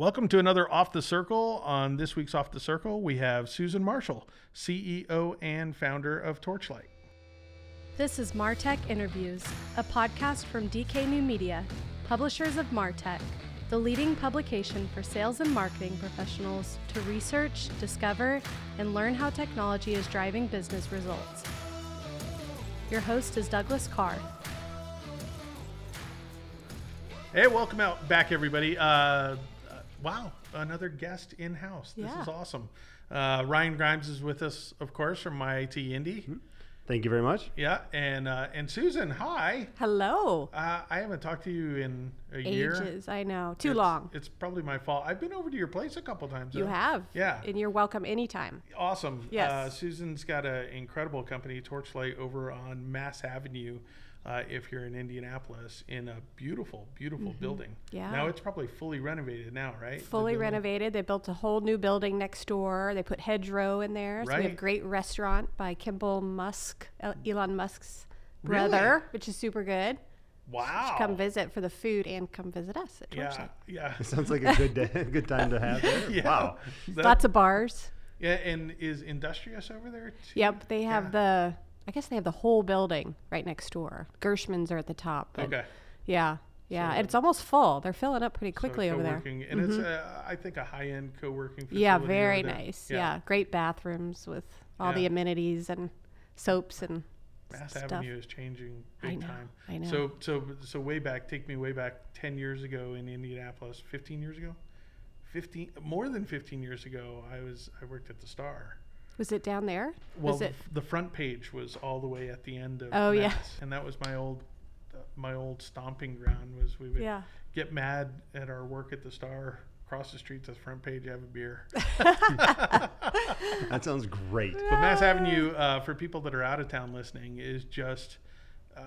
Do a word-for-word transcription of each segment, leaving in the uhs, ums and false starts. Welcome to another Off the Circle. On this week's Off the Circle, we have Susan Marshall, C E O and founder of Torchlight. This is MarTech Interviews, a podcast from D K New Media, publishers of MarTech, the leading publication for sales and marketing professionals to research, discover, and learn how technology is driving business results. Your host is Douglas Carr. Hey, welcome out back, everybody. Uh, wow, another guest in-house. This yeah. is awesome. Uh, Ryan Grimes is with us, of course, from I I T Indy. Mm-hmm. Thank you very much. Yeah, and uh, and Susan, hi. Hello. Uh, I haven't talked to you in a Ages, year. Ages, I know. Too it's, long. It's probably my fault. I've been over to your place a couple times. You though. have. Yeah. And you're welcome anytime. Awesome. Yes. Uh, Susan's got an incredible company, Torchlight, over on Mass Avenue, uh, if you're in Indianapolis, in a beautiful, beautiful mm-hmm. building. Yeah. Now it's probably fully renovated now, right? Fully the renovated. They built a whole new building next door. They put Hedgerow in there. So right. we have a great restaurant by Kimball Musk. Elon Musk's brother, really? Which is super good. Wow! Come visit for the food and come visit us at Torchlight. Yeah, yeah. It sounds like a good day, a good time to have. There. Yeah. Wow! That, lots of bars. Yeah, and is Industrious over there too? Yep, they have yeah. the. I guess they have the whole building right next door. Gershman's are at the top. Okay. Yeah, yeah, so, and it's almost full. They're filling up pretty quickly so over there. And mm-hmm. it's, a, I think, a high-end co-working facility. Yeah, very nice. Yeah. yeah, great bathrooms with all yeah. the amenities and. Soaps and Mass stuff. Avenue is changing big I know, time. I know. So, so, so way back, take me way back ten years ago in Indianapolis, fifteen years ago, fifteen more than fifteen years ago, I was I worked at the Star. Was it down there? Well, was it? The front page was all the way at the end of. Oh Mass, yeah. And that was my old, uh, my old stomping ground was we would yeah. get mad at our work at the Star. Cross the street to the front page, have a beer. That sounds great. But Mass Avenue, uh, for people that are out of town listening, is just, uh,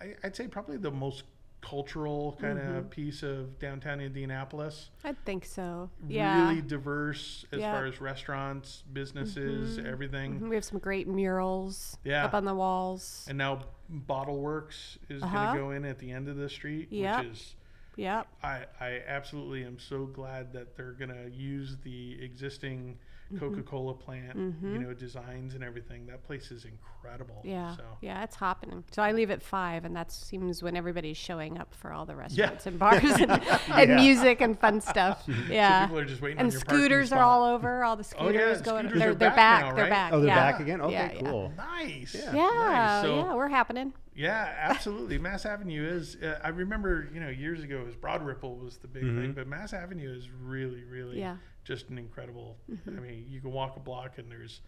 I, I'd say probably the most cultural kind of mm-hmm. piece of downtown Indianapolis. I think so. Really yeah. diverse as yeah. far as restaurants, businesses, mm-hmm. everything. Mm-hmm. We have some great murals yeah. up on the walls. And now Bottle Works is uh-huh. going to go in at the end of the street, yep. which is... Yeah, I, I absolutely am so glad that they're going to use the existing Coca-Cola mm-hmm. plant, mm-hmm. you know, designs and everything. That place is incredible. Yeah, so. yeah, it's happening. So I leave at five, and that seems when everybody's showing up for all the restaurants yeah. and bars and, and yeah. music and fun stuff. Yeah, so people are just waiting. And on your scooters are all over. All the scooters oh, yeah, going. Scooters they're, they're back. Now, right? They're back. Oh, they're yeah. back again. Okay, yeah, cool. Yeah. Nice. Yeah, yeah, nice. So, yeah, we're happening. Yeah, absolutely. Mass Avenue is, uh, I remember, you know, years ago, it was Broad Ripple was the big mm-hmm. thing, but Mass Avenue is really, really yeah. just an incredible, mm-hmm. I mean, you can walk a block and there's,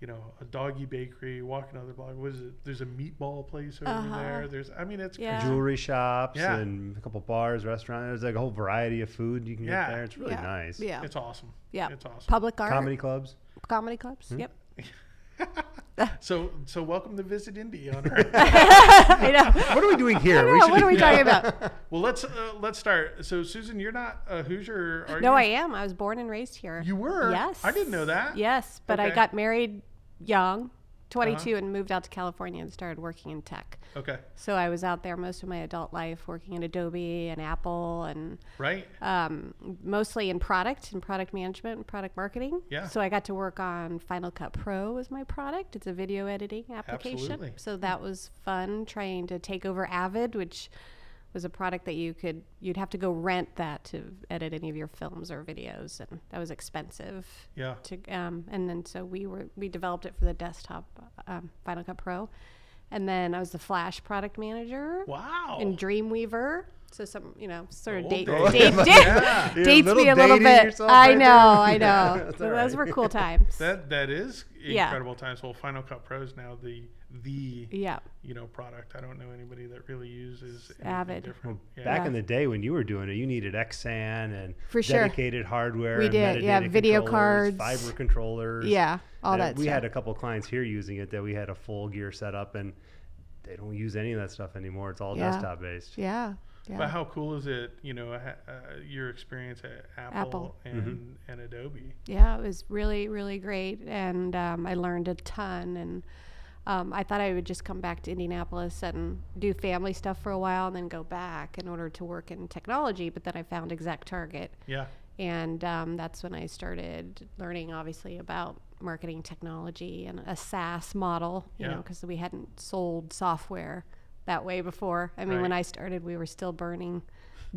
you know, a doggy bakery, walk another block, what is it? There's a meatball place over uh-huh. there. There's, I mean, it's yeah. jewelry shops yeah. and a couple bars, restaurants. There's like a whole variety of food you can yeah. get there. It's really yeah. nice. Yeah. It's awesome. Yeah. It's awesome. Public art. Comedy clubs. Comedy clubs. Mm-hmm. Yep. So, so welcome to Visit Indy on Earth. I know. What are we doing here? We what are we talking about? Well, let's uh, let's start. So, Susan, you're not a Hoosier, are no, you? I am. I was born and raised here. You were? Yes. I didn't know that. Yes, but okay. I got married young, twenty-two, uh-huh. and moved out to California and started working in tech. Okay. So I was out there most of my adult life, working at Adobe and Apple, and right. Um, mostly in product and product management and product marketing. Yeah. So I got to work on Final Cut Pro was my product. It's a video editing application. Absolutely. So that was fun trying to take over Avid, which was a product that you could you'd have to go rent that to edit any of your films or videos, and that was expensive. Yeah. To um, and then so we were we developed it for the desktop um, Final Cut Pro. And then I was the Flash product manager. Wow. And Dreamweaver. So some, you know, sort of date, date, date, yeah. dates a me a little bit. I right know, I know. Yeah, so right. Those were cool times. That That is incredible yeah. times. Well, Final Cut Pro is now the, the yeah. you know, product. I don't know anybody that really uses Avid. Different. Yeah. Back yeah. in the day when you were doing it, you needed XSAN and For dedicated sure. hardware. We and did, yeah, video cards. Fiber controllers. Yeah, all and that we stuff. We had a couple of clients here using it that we had a full gear setup, and they don't use any of that stuff anymore. It's all yeah. desktop-based. Yeah. Yeah. But how cool is it, you know, uh, your experience at Apple, Apple. And, mm-hmm. and Adobe? Yeah, it was really, really great. And um, I learned a ton. And um, I thought I would just come back to Indianapolis and do family stuff for a while and then go back in order to work in technology. But then I found ExactTarget. Yeah. And um, that's when I started learning, obviously, about marketing technology and a SaaS model, you yeah. know, because we hadn't sold software that way before. I mean, right. when I started, we were still burning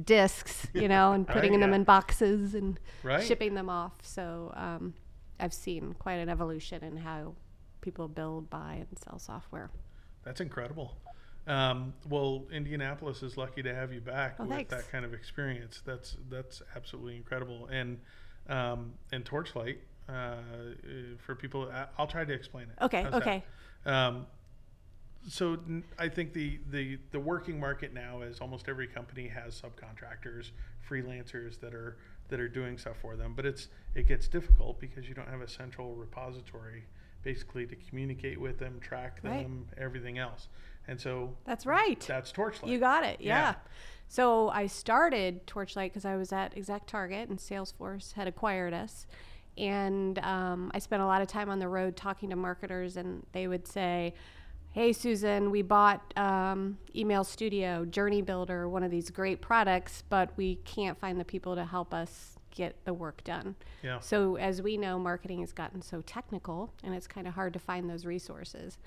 discs, you know, and putting oh, yeah. them in boxes and right. shipping them off. So um, I've seen quite an evolution in how people build, buy, and sell software. That's incredible. Um, well, Indianapolis is lucky to have you back oh, with thanks. that kind of experience. That's that's absolutely incredible. And um, and Torchlight uh, for people, I'll try to explain it. Okay. How's okay. that? Um, so I think the, the the working market now is almost every company has subcontractors, freelancers that are that are doing stuff for them. But it's it gets difficult because you don't have a central repository basically to communicate with them, track them, right. everything else. And so that's right. That's Torchlight. You got it. Yeah. yeah. So I started Torchlight because I was at ExactTarget and Salesforce had acquired us. And um, I spent a lot of time on the road talking to marketers, and they would say, hey, Susan, we bought um, Email Studio, Journey Builder, one of these great products, but we can't find the people to help us get the work done. Yeah. So as we know, marketing has gotten so technical, and it's kind of hard to find those resources.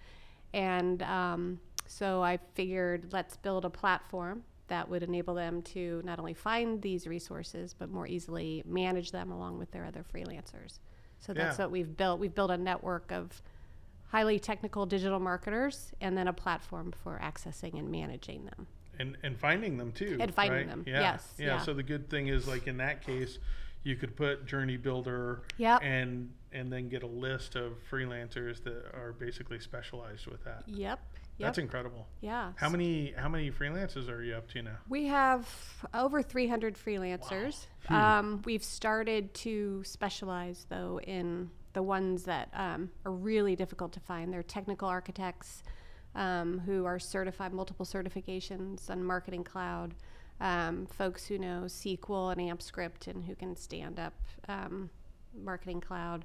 And um, so I figured, let's build a platform that would enable them to not only find these resources, but more easily manage them along with their other freelancers. So that's yeah. what we've built. We've built a network of highly technical digital marketers, and then a platform for accessing and managing them. And and finding them too. And finding right? them, yeah. yes. Yeah. yeah, so the good thing is, like in that case, you could put Journey Builder yep. and and then get a list of freelancers that are basically specialized with that. Yep. Yep. That's incredible. Yeah. How many how many freelancers are you up to now? We have over three hundred freelancers. Wow. Um, we've started to specialize, though, in the ones that um, are really difficult to find. They're technical architects um, who are certified, multiple certifications on Marketing Cloud, um, folks who know S Q L and A M P Script and who can stand up um, Marketing Cloud.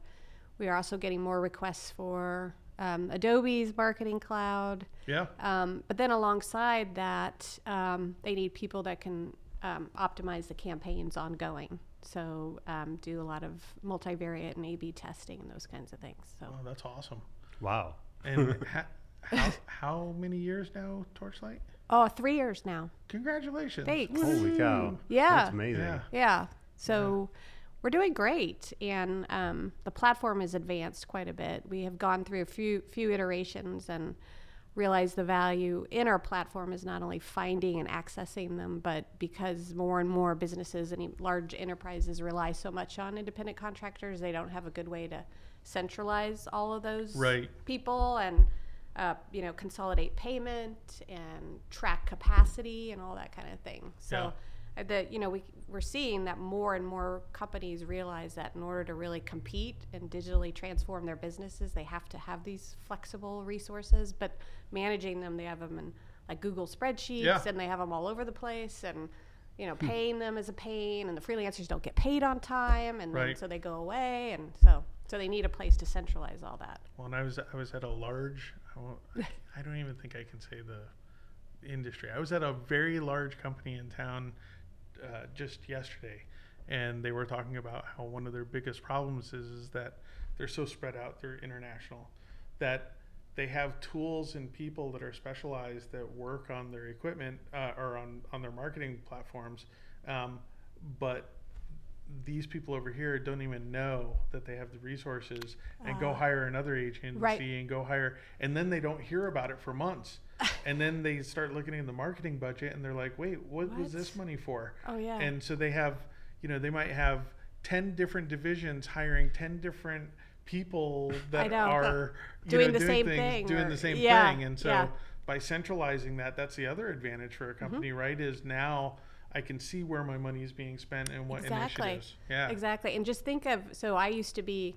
We are also getting more requests for Um, Adobe's Marketing Cloud. Yeah. Um, but then alongside that, um, they need people that can um, optimize the campaigns ongoing. So um, do a lot of multivariate and A B testing and those kinds of things. So. Oh, that's awesome. Wow. And ha- how, how many years now, Torchlight? Oh, three years now. Congratulations. Thanks. Holy cow. Yeah. That's amazing. Yeah. yeah. So... Yeah. We're doing great, and um, the platform has advanced quite a bit. We have gone through a few few iterations and realized the value in our platform is not only finding and accessing them, but because more and more businesses and large enterprises rely so much on independent contractors, they don't have a good way to centralize all of those right. people and uh, you know, consolidate payment and track capacity and all that kind of thing. So. Yeah. That, you know, we, we're seeing that more and more companies realize that in order to really compete and digitally transform their businesses, they have to have these flexible resources, but managing them, they have them in like Google spreadsheets yeah. and they have them all over the place, and, you know, paying hmm. them is a pain, and the freelancers don't get paid on time, and right. then, so they go away, and so so they need a place to centralize all that. Well, and I was, I was at a large, I, won't, I don't even think I can say the industry. I was at a very large company in town Uh, just yesterday, and they were talking about how one of their biggest problems is, is that they're so spread out, they're international, that they have tools and people that are specialized that work on their equipment uh, or on, on their marketing platforms, um, but these people over here don't even know that they have the resources and uh, go hire another agency right. and go hire, and then they don't hear about it for months. And then they start looking at the marketing budget and they're like, wait, what, what was this money for? Oh, yeah. And so they have, you know, they might have ten different divisions hiring ten different people that are you doing, know, the, doing, same things, thing doing or, the same yeah, thing. And so yeah. by centralizing that, that's the other advantage for a company, mm-hmm. right, is now I can see where my money is being spent and what exactly. initiatives. Yeah, exactly. And just think of, so I used to be,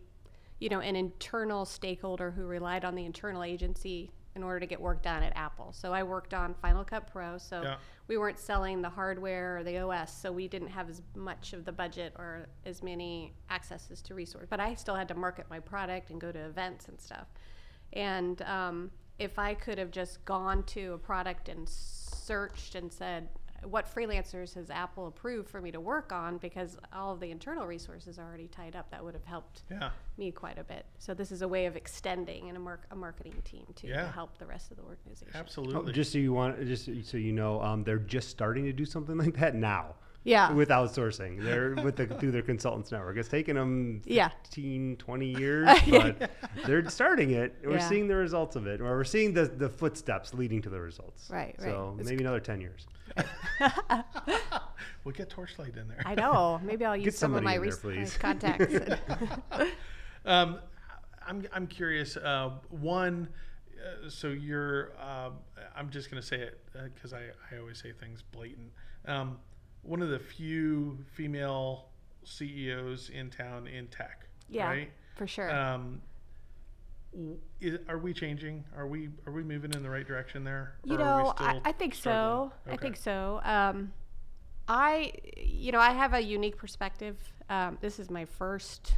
you know, an internal stakeholder who relied on the internal agency in order to get work done at Apple. So I worked on Final Cut Pro, so yeah. we weren't selling the hardware or the O S, so we didn't have as much of the budget or as many accesses to resources. But I still had to market my product and go to events and stuff. And um, if I could have just gone to a product and searched and said, what freelancers has Apple approved for me to work on, because all of the internal resources are already tied up. That would have helped yeah. me quite a bit. So this is a way of extending and a, mar- a marketing team too, yeah. to help the rest of the organization. Absolutely. Oh, just so you want, just so you know, um, they're just starting to do something like that now. Yeah. With outsourcing. They're with the, through their consultants network. It's taken them fifteen, yeah. twenty years, but they're starting it. We're yeah. seeing the results of it. Or we're seeing the, the footsteps leading to the results. Right, right. So it's maybe good. Another ten years. We'll get Torchlight in there. I know. Maybe I'll use some of my recent contacts. um, I'm, I'm curious. Uh, one, uh, so you're, uh, I'm just going to say it because uh, I, I always say things blatant. Um, One of the few female C E Os in town in tech. Yeah, right? For sure. Um, is, are we changing? Are we are we moving in the right direction there? You or know, are we still I, I think struggling? so. Okay. I think so. Um, I, you know, I have a unique perspective. Um, this is my first,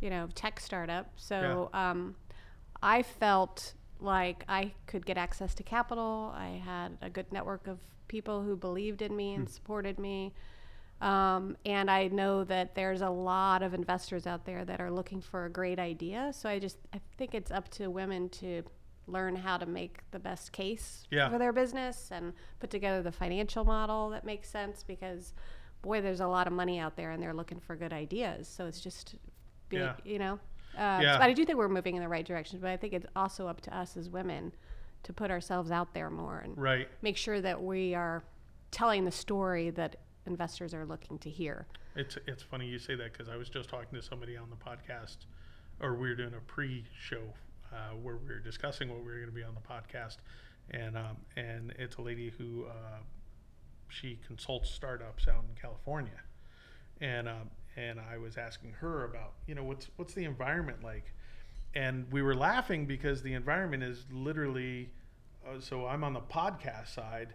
you know, tech startup. So yeah. um, I felt like I could get access to capital. I had a good network of people who believed in me and supported me. Um, and I know that there's a lot of investors out there that are looking for a great idea. So I just, I think it's up to women to learn how to make the best case yeah. for their business and put together the financial model that makes sense, because boy, there's a lot of money out there and they're looking for good ideas. So it's just, big, yeah. you know, uh, yeah. so I do think we're moving in the right direction, but I think it's also up to us as women to put ourselves out there more and right. make sure that we are telling the story that investors are looking to hear. It's it's funny you say that, because I was just talking to somebody on the podcast, or we were doing a pre-show uh, where we were discussing what we were going to be on the podcast, and um, and it's a lady who uh, she consults startups out in California, and um, and I was asking her about, you know, what's what's the environment like. And we were laughing because the environment is literally, uh, so I'm on the podcast side,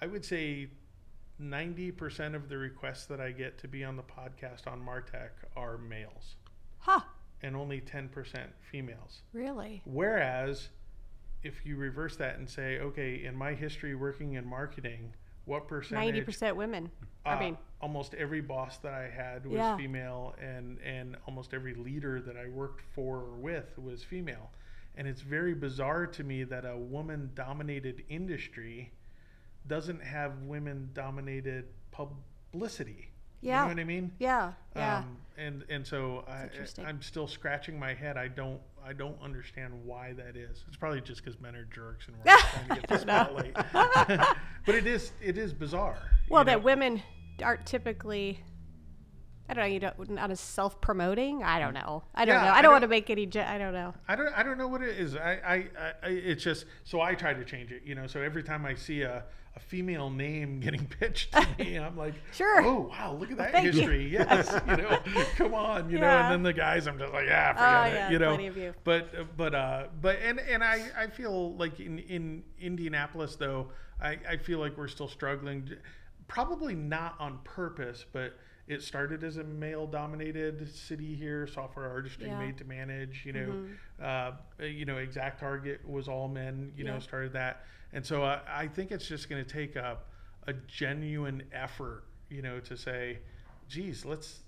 I would say ninety percent of the requests that I get to be on the podcast on MarTech are males. Huh. And only ten percent females. Really? Whereas if you reverse that and say, okay, in my history working in marketing, what percentage? ninety percent women. Uh, I mean, almost every boss that I had was yeah. female, and, and almost every leader that I worked for or with was female. And it's very bizarre to me that a woman-dominated industry doesn't have women-dominated publicity. Yeah. You know what I mean? Yeah, yeah. Um, and, and so I, I'm still scratching my head. I don't I don't understand why that is. It's probably just because men are jerks and we're trying to get the spotlight. But it is it is bizarre. Well, you know? That women aren't typically, I don't know, you don't, not as self-promoting. I don't know. I don't yeah, know. I don't, I don't want to make any, I don't know. I don't I don't know what it is. I, I, I It's just, so I try to change it, you know. So every time I see a, a female name getting pitched to me, I'm like, sure. Oh, wow, look at that well, history. You. Yes, you know, come on, you yeah. know. And then the guys, I'm just like, yeah, forget oh, yeah, it, you know. Plenty of you. But, but, uh, but, and, and I, I feel like in, in Indianapolis, though, I, I feel like we're still struggling. Probably not on purpose, but it started as a male-dominated city here. Software artistry yeah. made to manage, you know, mm-hmm. uh, you know, ExactTarget was all men, you yeah. know, started that. And so I, I think it's just going to take a, a genuine effort, you know, to say, geez, let's,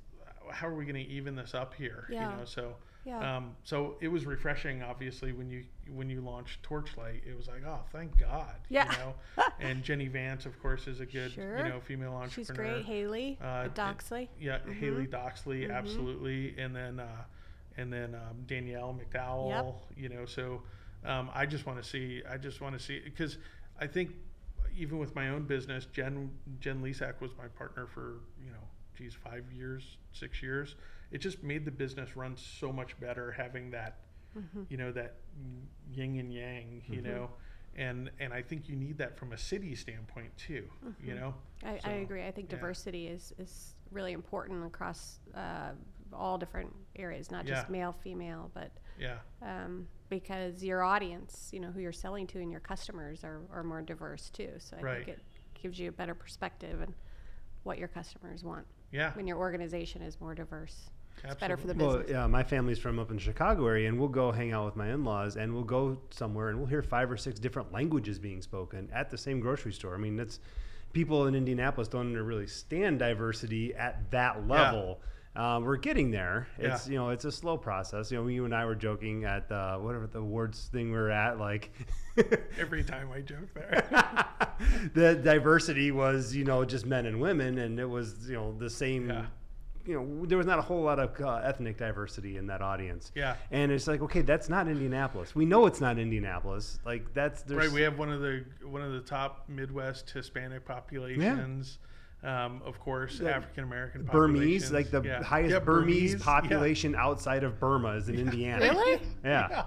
how are we going to even this up here? Yeah. You know, so, yeah. um, so it was refreshing, obviously, when you, when you launched Torchlight, it was like, oh, thank God. Yeah. You know? And Jenny Vance, of course, is a good, sure. you know, female entrepreneur. She's great. Hayley uh, Doxsey. Yeah. Mm-hmm. Hayley Doxsey. Mm-hmm. Absolutely. And then, uh, and then, um, Danielle McDowell, yep. you know, so, Um, I just want to see, I just want to see, because I think even with my own business, Jen Jen Lisack was my partner for, you know, geez, five years, six years. It just made the business run so much better having that, mm-hmm. you know, that yin and yang, you mm-hmm. know, and and I think you need that from a city standpoint too, mm-hmm. you know. I, so, I agree. I think yeah. diversity is, is really important across uh, all different areas, not just yeah. male, female, but yeah. Um, because your audience, you know, who you're selling to and your customers are, are more diverse too. So I right. think it gives you a better perspective and what your customers want yeah. when your organization is more diverse. Absolutely. It's better for the business. Well, yeah, my family's from up in the Chicago area, and we'll go hang out with my in-laws, and we'll go somewhere, and we'll hear five or six different languages being spoken at the same grocery store. I mean, that's people in Indianapolis don't really understand diversity at that level. Yeah. Um, we're getting there. It's, yeah. you know, it's a slow process. You know, you and I were joking at the, whatever the awards thing we were at, like every time I joke there, the diversity was, you know, just men and women. And it was, you know, the same, yeah. you know, there was not a whole lot of uh, ethnic diversity in that audience. Yeah. And it's like, okay, that's not Indianapolis. We know it's not Indianapolis. Like that's there's... right. We have one of the, one of the top Midwest Hispanic populations. Yeah. Um, of course, yeah. African-American Burmese, like the yeah. highest yeah, Burmese, Burmese population yeah. outside of Burma is in yeah. Indiana. Really? Yeah.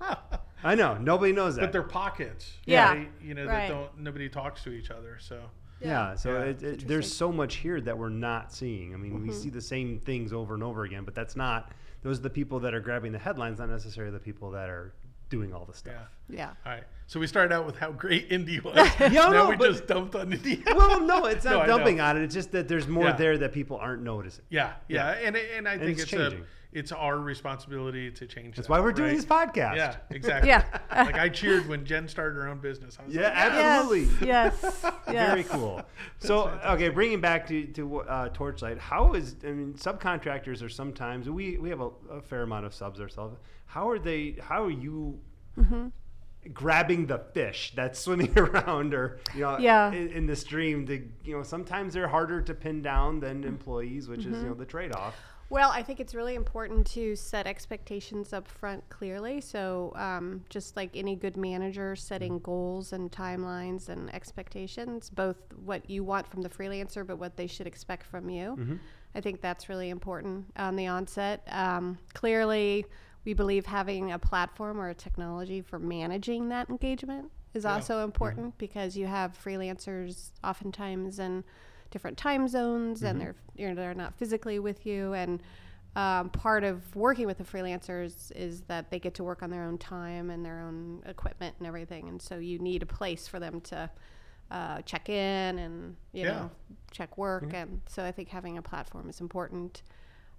yeah. I know. Nobody knows that. But they're pockets. Yeah. Right? You know, right. that don't, nobody talks to each other. So, yeah. yeah so yeah. It, it, there's so much here that we're not seeing. I mean, mm-hmm. we see the same things over and over again, but that's not, those are the people that are grabbing the headlines, not necessarily the people that are doing all the stuff. Yeah. yeah. All right. So we started out with how great Indy was. yeah, now no, we but, just dumped on Indy. well, no, it's not no, dumping on it. It's just that there's more yeah. there that people aren't noticing. Yeah. Yeah. yeah. And and I and think it's it's, a, it's our responsibility to change That's that, why we're doing right? this podcast. Yeah, exactly. yeah. Like I cheered when Jen started her own business. I was yeah, like, absolutely. Yes. yes. Very cool. So, okay, bringing back to, to uh, Torchlight, how is, I mean, subcontractors are sometimes, we, we have a, a fair amount of subs ourselves. How are they, how are you mm-hmm. grabbing the fish that's swimming around or, you know, yeah. in, in the stream to, you know, sometimes they're harder to pin down than employees, which mm-hmm. is, you know, the trade-off. Well, I think it's really important to set expectations up front clearly. So um, just like any good manager, setting goals and timelines and expectations, both what you want from the freelancer, but what they should expect from you. Mm-hmm. I think that's really important on the onset. Um, clearly, we believe having a platform or a technology for managing that engagement is yeah. also important mm-hmm. because you have freelancers oftentimes in different time zones mm-hmm. and they're you know, they're not physically with you. And um, part of working with the freelancers is that they get to work on their own time and their own equipment and everything. And so you need a place for them to uh, check in and you yeah. know check work. Mm-hmm. And so I think having a platform is important.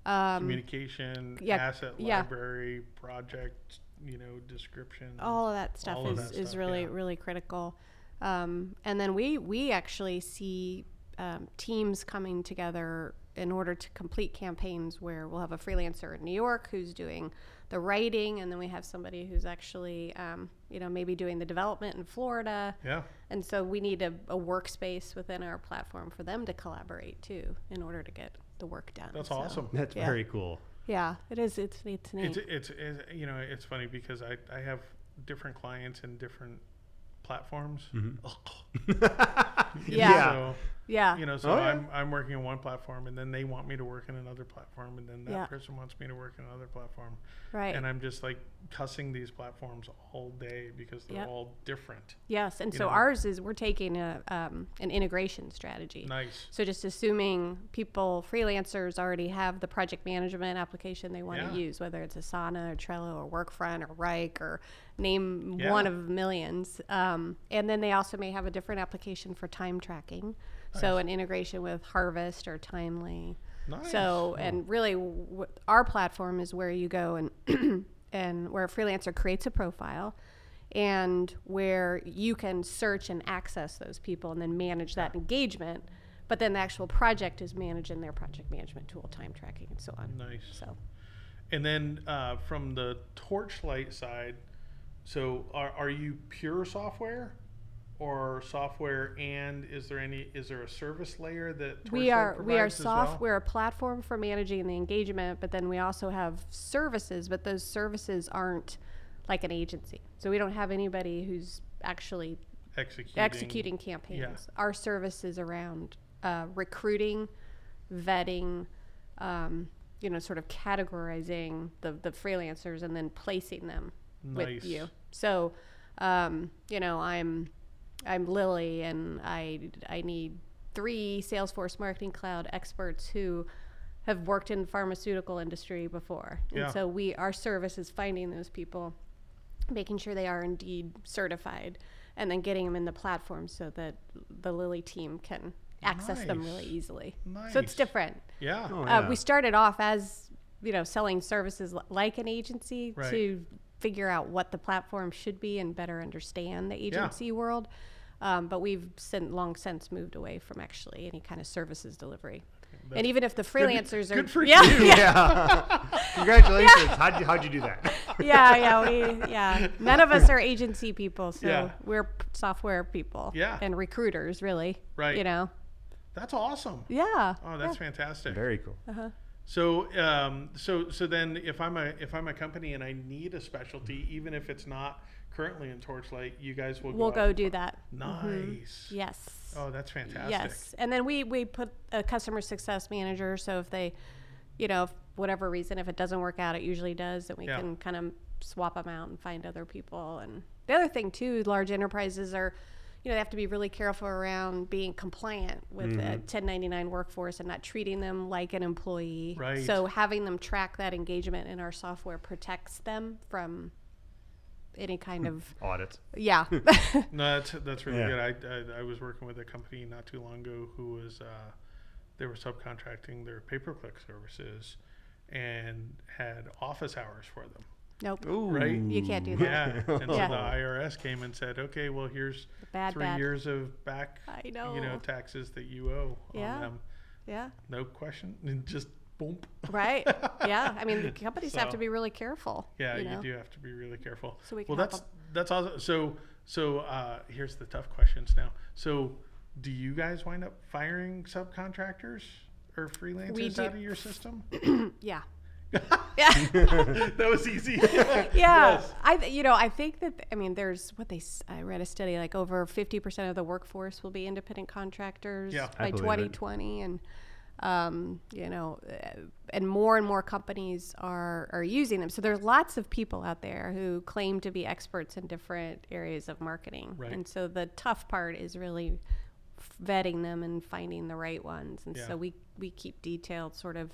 Um, communication, yeah, asset yeah. library, project, you know, description. All of that stuff is, that is stuff, really, yeah. really critical. Um, and then we, we actually see um, teams coming together in order to complete campaigns where we'll have a freelancer in New York who's doing the writing, and then we have somebody who's actually, um, you know, maybe doing the development in Florida. Yeah. And so we need a, a workspace within our platform for them to collaborate too in order to get the work done. That's so, awesome. That's yeah. very cool. Yeah, it is. It's it's neat. It's, it's, it's you know, it's funny because I, I have different clients and different platforms. Mm-hmm. yeah. Know, so, yeah. You know, so oh, yeah. I'm I'm working on one platform and then they want me to work in another platform and then that yeah. person wants me to work in another platform. Right. And I'm just like cussing these platforms all day because they're yep. all different. Yes. And you so know? Ours is we're taking a um, an integration strategy. Nice. So just assuming people, freelancers already have the project management application they want yeah. to use, whether it's Asana or Trello or Workfront or Rike or name yeah. one of millions. Um, and then they also may have a different application for time tracking. So nice. An integration with Harvest or Timely. Nice. So, and really w- our platform is where you go and and where a freelancer creates a profile and where you can search and access those people and then manage that engagement. But then the actual project is managed in their project management tool, time tracking and so on. Nice. So, and then uh, from the Torchlight side, so are, are you pure software? Or software, and is there any is there a service layer that Torchlight we are provides we are software well? A platform for managing the engagement, but then we also have services, but those services aren't like an agency, so we don't have anybody who's actually executing, executing campaigns. Yeah. Our service is around uh, recruiting, vetting, um, you know, sort of categorizing the the freelancers and then placing them nice. With you. So, um, you know, I'm. I'm Lily, and I I need three Salesforce Marketing Cloud experts who have worked in pharmaceutical industry before. And yeah. so we our service is finding those people, making sure they are indeed certified, and then getting them in the platform so that the Lily team can access nice. Them really easily. Nice. So it's different. Yeah. Oh, yeah. Uh, we started off as, you know, selling services like an agency right. to figure out what the platform should be and better understand the agency yeah. world. Um, but we've sin- long since moved away from actually any kind of services delivery. But and even if the freelancers good, are good for yeah, you, yeah. yeah. Congratulations! Yeah. How'd you, how'd you do that? yeah, yeah, we yeah. None of us are agency people, so yeah. we're software people. Yeah. And recruiters, really. Right. You know. That's awesome. Yeah. Oh, that's yeah. fantastic. Very cool. Uh huh. So, um, so, so then, if I'm a if I'm a company and I need a specialty, even if it's not currently in Torchlight, you guys will go we'll go do that. Nice. Mm-hmm. Yes. Oh, that's fantastic. Yes. And then we, we put a customer success manager. So if they, you know, if whatever reason, if it doesn't work out, it usually does. And we yeah. can kind of swap them out and find other people. And the other thing too, large enterprises are, you know, they have to be really careful around being compliant with mm-hmm. a ten ninety-nine workforce and not treating them like an employee. Right. So having them track that engagement in our software protects them from any kind of audit. Yeah. no, that's that's really yeah. good. I, I I was working with a company not too long ago who was uh, they were subcontracting their pay-per-click services and had office hours for them. Nope. Ooh. Right? You can't do that. Yeah. And yeah. so the I R S came and said, okay, well, here's bad, three bad. years of back I know. you know taxes that you owe yeah. on them. Yeah. No question. And just boom. Right. Yeah. I mean, companies so, have to be really careful. Yeah, you, know? you do have to be really careful. So we can well, that's them. that's awesome. So so uh, here's the tough questions now. So do you guys wind up firing subcontractors or freelancers out of your system? yeah. yeah. That was easy. yeah. Yes. I th- you know, I think that I mean there's what they I read a study like over fifty percent of the workforce will be independent contractors yeah, by twenty twenty it. and Um, you know, and more and more companies are, are using them. So there's lots of people out there who claim to be experts in different areas of marketing. Right. And so the tough part is really vetting them and finding the right ones. And yeah. so we, we keep detailed sort of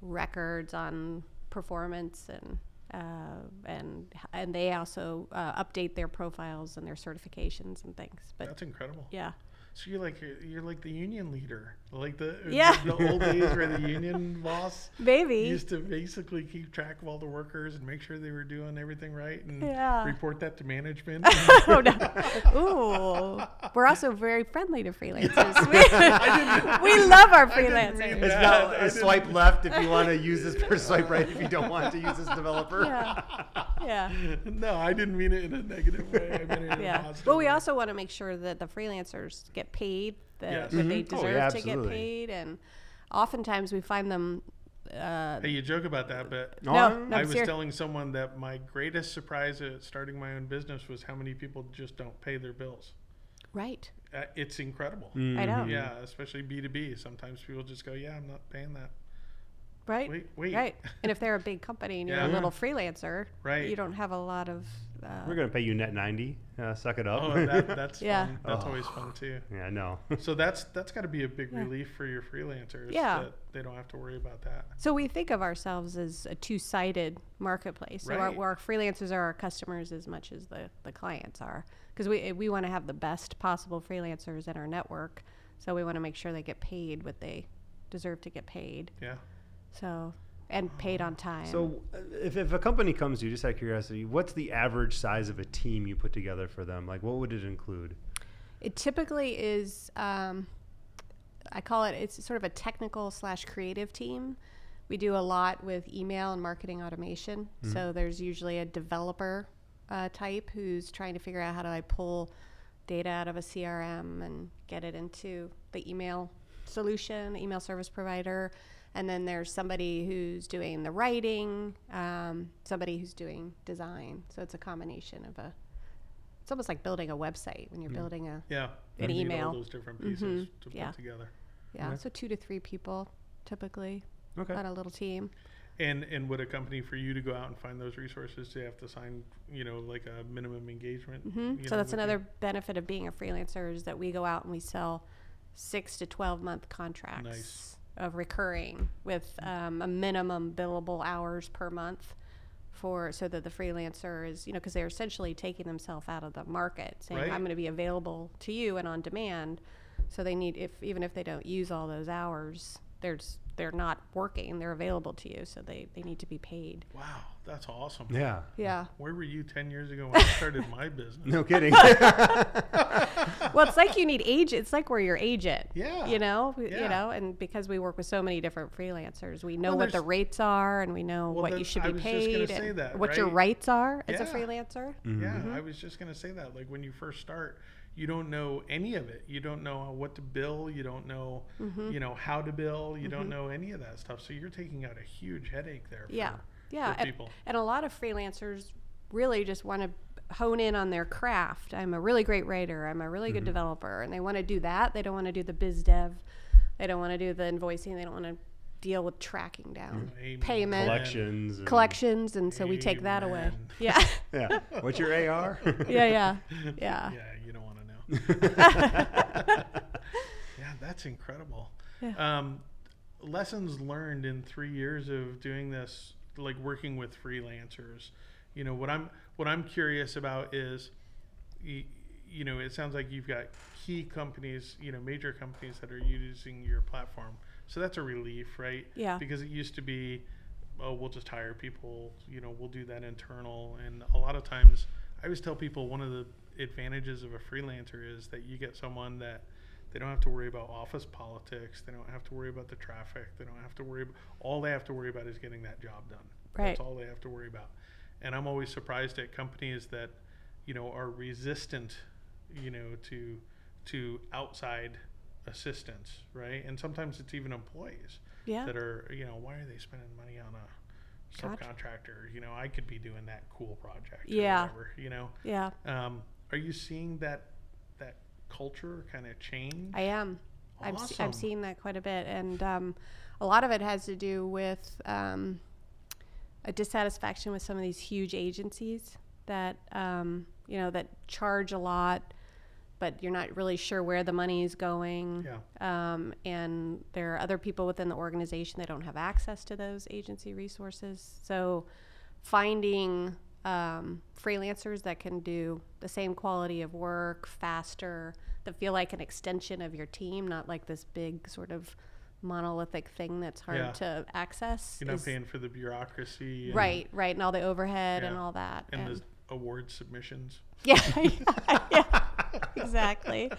records on performance and uh, and and they also uh, update their profiles and their certifications and things. But that's incredible. Yeah. So you're like you're, you're like the union leader, like the, yeah. the the old days where the union boss Maybe. used to basically keep track of all the workers and make sure they were doing everything right and yeah. report that to management. oh no! Ooh, we're also very friendly to freelancers. We, I we love our freelancers. It's not a swipe left if you want to use this or swipe right if you don't want to use this developer. Yeah. yeah. No, I didn't mean it in a negative way. I meant it in yeah. a positive. Well, we way. also want to make sure that the freelancers get paid that, yes. that mm-hmm. they deserve oh, yeah, to get paid, and oftentimes we find them uh hey you joke about that but no, no, no I was serious. telling someone that my greatest surprise at starting my own business was how many people just don't pay their bills. Right. Uh, it's incredible. Mm-hmm. I know. Yeah, especially B two B, sometimes people just go, yeah, I'm not paying that. Right. Wait, wait. Right. And if they're a big company and you're yeah. a little freelancer, right. you don't have a lot of. Uh, We're going to pay you net ninety. Uh, suck it up. Oh, that, that's yeah. fun. That's oh. always fun too. Yeah, I know. So that's that's got to be a big yeah. relief for your freelancers. Yeah. That they don't have to worry about that. So we think of ourselves as a two-sided marketplace. Right. So our, where our freelancers are our customers as much as the, the clients are, because we we want to have the best possible freelancers in our network. So we want to make sure they get paid what they deserve to get paid. Yeah. So, and paid on time. So if, if a company comes to you, just out of curiosity, what's the average size of a team you put together for them? Like, what would it include? It typically is, um, I call it, it's sort of a technical slash creative team. We do a lot with email and marketing automation. Mm-hmm. So there's usually a developer uh, type who's trying to figure out how do I pull data out of a C R M and get it into the email solution, email service provider. And then there's somebody who's doing the writing, um, somebody who's doing design. So it's a combination of a, it's almost like building a website when you're mm-hmm. building a yeah. an you email. Yeah, all those different pieces mm-hmm. to yeah. put together. Yeah, right. So two to three people typically okay. on a little team. And and would a company, for you to go out and find those resources, do you have to sign, you know, like a minimum engagement? Mm-hmm. So know, that's another you? benefit of being a freelancer is that we go out and we sell six to twelve month contracts. Nice. Of recurring with um, a minimum billable hours per month for so that the freelancer is, you know, because they're essentially taking themselves out of the market saying, right. I'm going to be available to you and on demand. So they need, if even if they don't use all those hours, there's they're not working, they're available to you, so they, they need to be paid. Wow, that's awesome. Yeah. Yeah. Where were you ten years ago when I started my business? No kidding. Well, it's like you need agent. It's like we're your agent. Yeah. You know, yeah. you know, and because we work with so many different freelancers, we know well, what the rates are and we know well, what you should I be paid and that, what right? your rights are yeah. as a freelancer. Mm-hmm. Yeah, mm-hmm. I was just going to say that. Like when you first start, you don't know any of it. You don't know what to bill. You don't know, mm-hmm. you know, how to bill. You mm-hmm. don't know any of that stuff. So you're taking out a huge headache there. For, yeah. Yeah. For and, people. And a lot of freelancers really just want to hone in on their craft. I'm a really great writer. I'm a really mm-hmm. good developer. And they want to do that. They don't want to do the biz dev. They don't want to do the invoicing. They don't want to deal with tracking down mm-hmm. payment. Collections. And collections. And so amen. We take that away. Yeah. yeah. What's your A R? yeah. Yeah. Yeah. Yeah. You don't want yeah, that's incredible. Yeah. Um, lessons learned in three years of doing this, like working with freelancers. You know, what I'm what I'm curious about is, you, you know, it sounds like you've got key companies, you know, major companies that are using your platform. So that's a relief, right? Yeah. Because it used to be, oh, we'll just hire people. You know, we'll do that internal. And a lot of times, I always tell people one of the advantages of a freelancer is that you get someone that they don't have to worry about office politics, they don't have to worry about the traffic, they don't have to worry about, all they have to worry about is getting that job done. Right. That's all they have to worry about. And I'm always surprised at companies that, you know, are resistant, you know, to to outside assistance, right? And sometimes it's even employees yeah. that are, you know, why are they spending money on a subcontractor? You know, I could be doing that cool project yeah. or whatever, you know? Yeah. Um, are you seeing that that culture kind of change? I am. Awesome. I'm, se- I'm seeing that quite a bit. And um, a lot of it has to do with um, a dissatisfaction with some of these huge agencies that, um, you know, that charge a lot, but you're not really sure where the money is going. Yeah. Um, and there are other people within the organization that don't have access to those agency resources. So finding Um, freelancers that can do the same quality of work faster, that feel like an extension of your team, not like this big sort of monolithic thing that's hard yeah. to access. You're not is, paying for the bureaucracy. And right, right, and all the overhead yeah. and all that. And, and the award submissions. Yeah, yeah, yeah. exactly,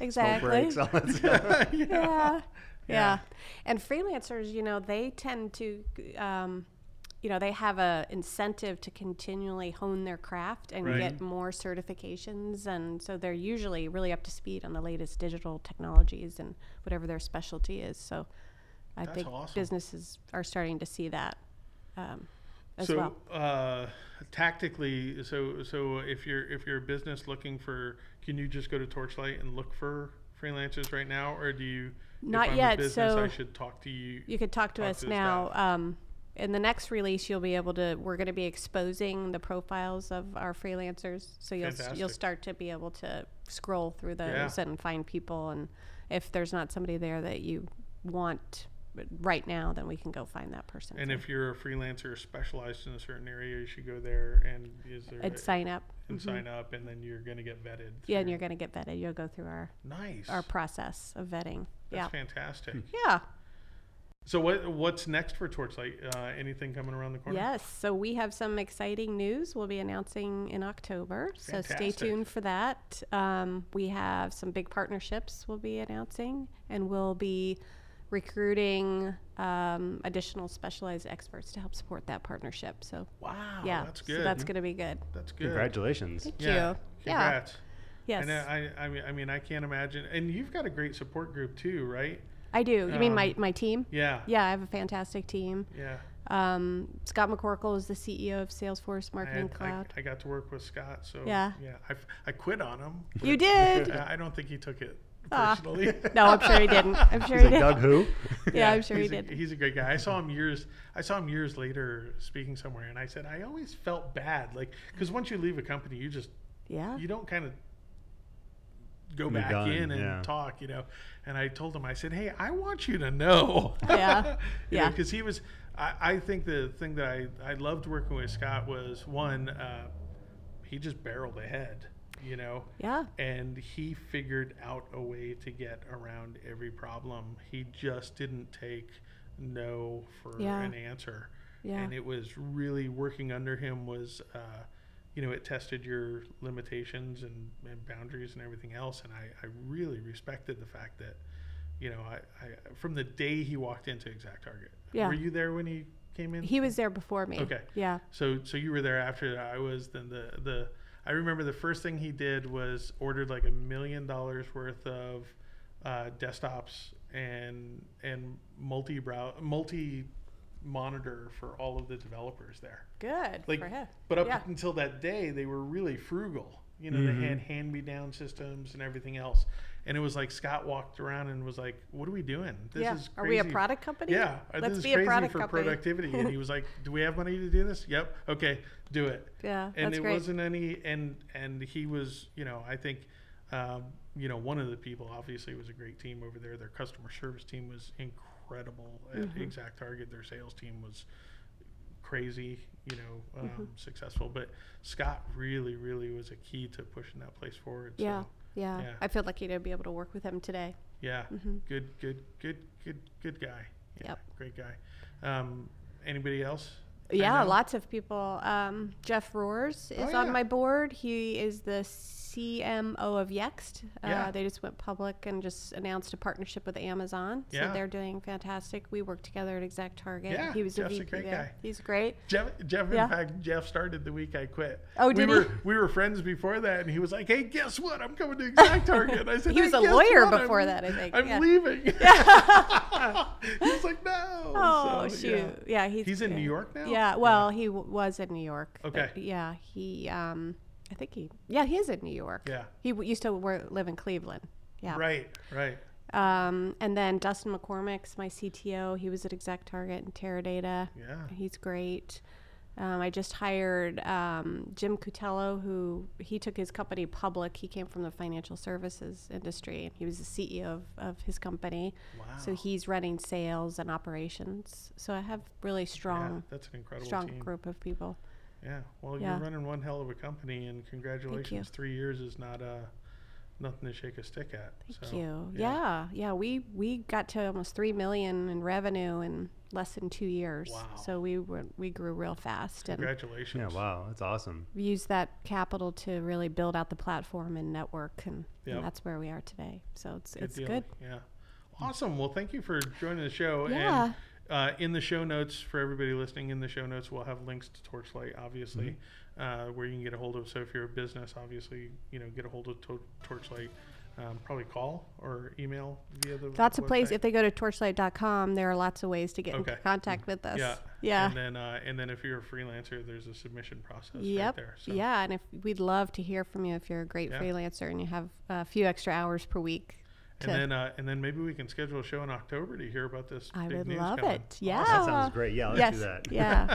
exactly. Breaks, all that stuff. yeah. Yeah. yeah, yeah. And freelancers, you know, they tend to... Um, you know, they have a incentive to continually hone their craft and right. get more certifications. And so they're usually really up to speed on the latest digital technologies and whatever their specialty is. So I That's think awesome. Businesses are starting to see that um, as so, well. So uh, tactically, so so if you're, if you're a business looking for, can you just go to Torchlight and look for freelancers right now? Or do you, Not if I'm yet. a business, so I should talk to you? You could talk to talk us to now. Um, In the next release, you'll be able to, we're going to be exposing the profiles of our freelancers. So you'll Fantastic. you'll start to be able to scroll through those yeah. and find people. And if there's not somebody there that you want right now, then we can go find that person. And so. If you're a freelancer specialized in a certain area, you should go there and is there and a, sign up and mm-hmm. sign up, and then you're going to get vetted. Yeah, and you're going to get vetted. You'll go through our nice our process of vetting. That's yeah. fantastic. Yeah. So what what's next for Torchlight? Uh, anything coming around the corner? Yes. So we have some exciting news we'll be announcing in October. Fantastic. So stay tuned for that. Um, we have some big partnerships we'll be announcing, and we'll be recruiting um, additional specialized experts to help support that partnership. So wow, yeah, that's good. So that's going to be good. That's good. Congratulations. Thank yeah. you. Congrats. Yeah. Yes. And I, I, I mean, I can't imagine. And you've got a great support group too, right? I do. You um, mean my, my team? Yeah. Yeah, I have a fantastic team. Yeah. Um, Scott McCorkle is the C E O of Salesforce Marketing Cloud. I, I got to work with Scott, so yeah, yeah. I, I quit on him. You did? I don't think he took it personally. Uh, no, I'm sure he didn't. I'm sure he's he did. Doug who? Yeah, yeah, I'm sure he did. A, he's a great guy. I saw him years. I saw him years later speaking somewhere, and I said I always felt bad, like because once you leave a company, you just yeah you don't kind of. go back done, in and yeah. talk, you know. And I told him, I said, hey, I want you to know. Yeah. you yeah. Because he was, I, I think the thing that I, I loved working with Scott was, one, uh, he just barreled ahead. you know? Yeah. And he figured out a way to get around every problem. He just didn't take no for yeah. an answer. Yeah. And it was really, working under him was, uh, you know, it tested your limitations and, and boundaries and everything else. And I, I really respected the fact that, you know, I, I from the day he walked into ExactTarget. Yeah. Were you there when he came in? He was there before me. Okay. Yeah. So so you were there after I was. Then the, the I remember the first thing he did was ordered like a million dollars worth of uh, desktops and and multi brow multi. monitor for all of the developers there. Good, like, for him. But up yeah. until that day, they were really frugal. You know, mm-hmm. they had hand-me-down systems and everything else. And it was like Scott walked around and was like, what are we doing? This yeah. is crazy. Are we a product company? Yeah. Let's this is be crazy a product for company. Productivity. And he was like, do we have money to do this? Yep. Okay. Do it. Yeah, and that's it great. Wasn't any, and, and he was, you know, I think, um, you know, one of the people, obviously, it was a great team over there. Their customer service team was incredible. Incredible at mm-hmm. ExactTarget. Their sales team was crazy, you know, um, mm-hmm. successful. But Scott really, really was a key to pushing that place forward. Yeah, so, yeah. yeah. I feel lucky to be able to work with him today. Yeah, mm-hmm. good, good, good, good, good guy. Yeah, yep. Great guy. Um, anybody else? Yeah, lots of people. Um, Jeff Rohrs is oh, yeah. on my board. He is the C M O of Yext. Uh, yeah. They just went public and just announced a partnership with Amazon. So yeah. they're doing fantastic. We worked together at ExactTarget. Yeah, he was Jeff's a, a great guy. He's great. Jeff, Jeff yeah. in fact, Jeff started the week I quit. Oh, did we he? Were, we were friends before that, and he was like, hey, guess what? I'm coming to ExactTarget. I said, he hey, was a lawyer what? before I'm, that, I think. I'm yeah. leaving. Yeah. He was like, no. Oh, so, shoot. Yeah, yeah he's, he's in yeah. New York now? Yeah, well, yeah. he w- was in New York. Okay. Yeah, he... Um, I think he, yeah, he is in New York. Yeah. He w- used to work, live in Cleveland. Yeah. Right, right. Um, and then Dustin McCormick's my C T O. He was at ExactTarget and Teradata. Yeah. He's great. Um, I just hired um, Jim Cutello, who he took his company public. He came from the financial services industry. He was the C E O of, of his company. Wow. So he's running sales and operations. So I have really strong, yeah, that's an incredible strong team. Group of people. Yeah, well, yeah. you're running one hell of a company, and congratulations. Three years is not uh, nothing to shake a stick at. Thank so, you. Yeah. yeah, yeah. We we got to almost three million dollars in revenue in less than two years. Wow. So we were, we grew real fast. Congratulations. And yeah, wow, that's awesome. We used that capital to really build out the platform and network, and, yep. and that's where we are today. So it's good it's deal. Good. Yeah. Awesome. Well, thank you for joining the show. Yeah. And Uh, in the show notes, for everybody listening, in the show notes, we'll have links to Torchlight, obviously, mm-hmm. uh, where you can get a hold of. So if you're a business, obviously, you know, get a hold of to- Torchlight. Um, probably call or email via the Lots website. Of places. If they go to torchlight dot com, there are lots of ways to get okay. into contact with us. Yeah. yeah. And then uh, and then if you're a freelancer, there's a submission process yep. right there. So. Yeah. And if we'd love to hear from you if you're a great yeah. freelancer and you have a few extra hours per week. And then, uh, and then maybe we can schedule a show in October to hear about this. I big would news love coming. It. Yeah, awesome. That sounds great. Yeah, let's yes. do that. Yeah.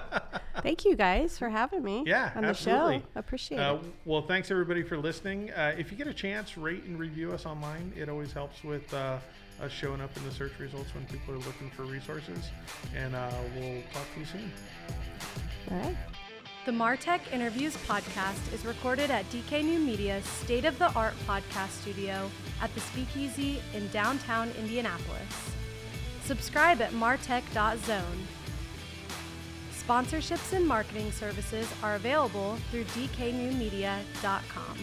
Thank you guys for having me. Yeah, on absolutely. The show. Appreciate uh, it. Well, thanks everybody for listening. Uh, if you get a chance, rate and review us online. It always helps with uh, us showing up in the search results when people are looking for resources. And uh, we'll talk to you soon. All right. The MarTech Interviews podcast is recorded at D K New Media's state-of-the-art podcast studio at the Speakeasy in downtown Indianapolis. Subscribe at martech dot zone. Sponsorships and marketing services are available through d k new media dot com.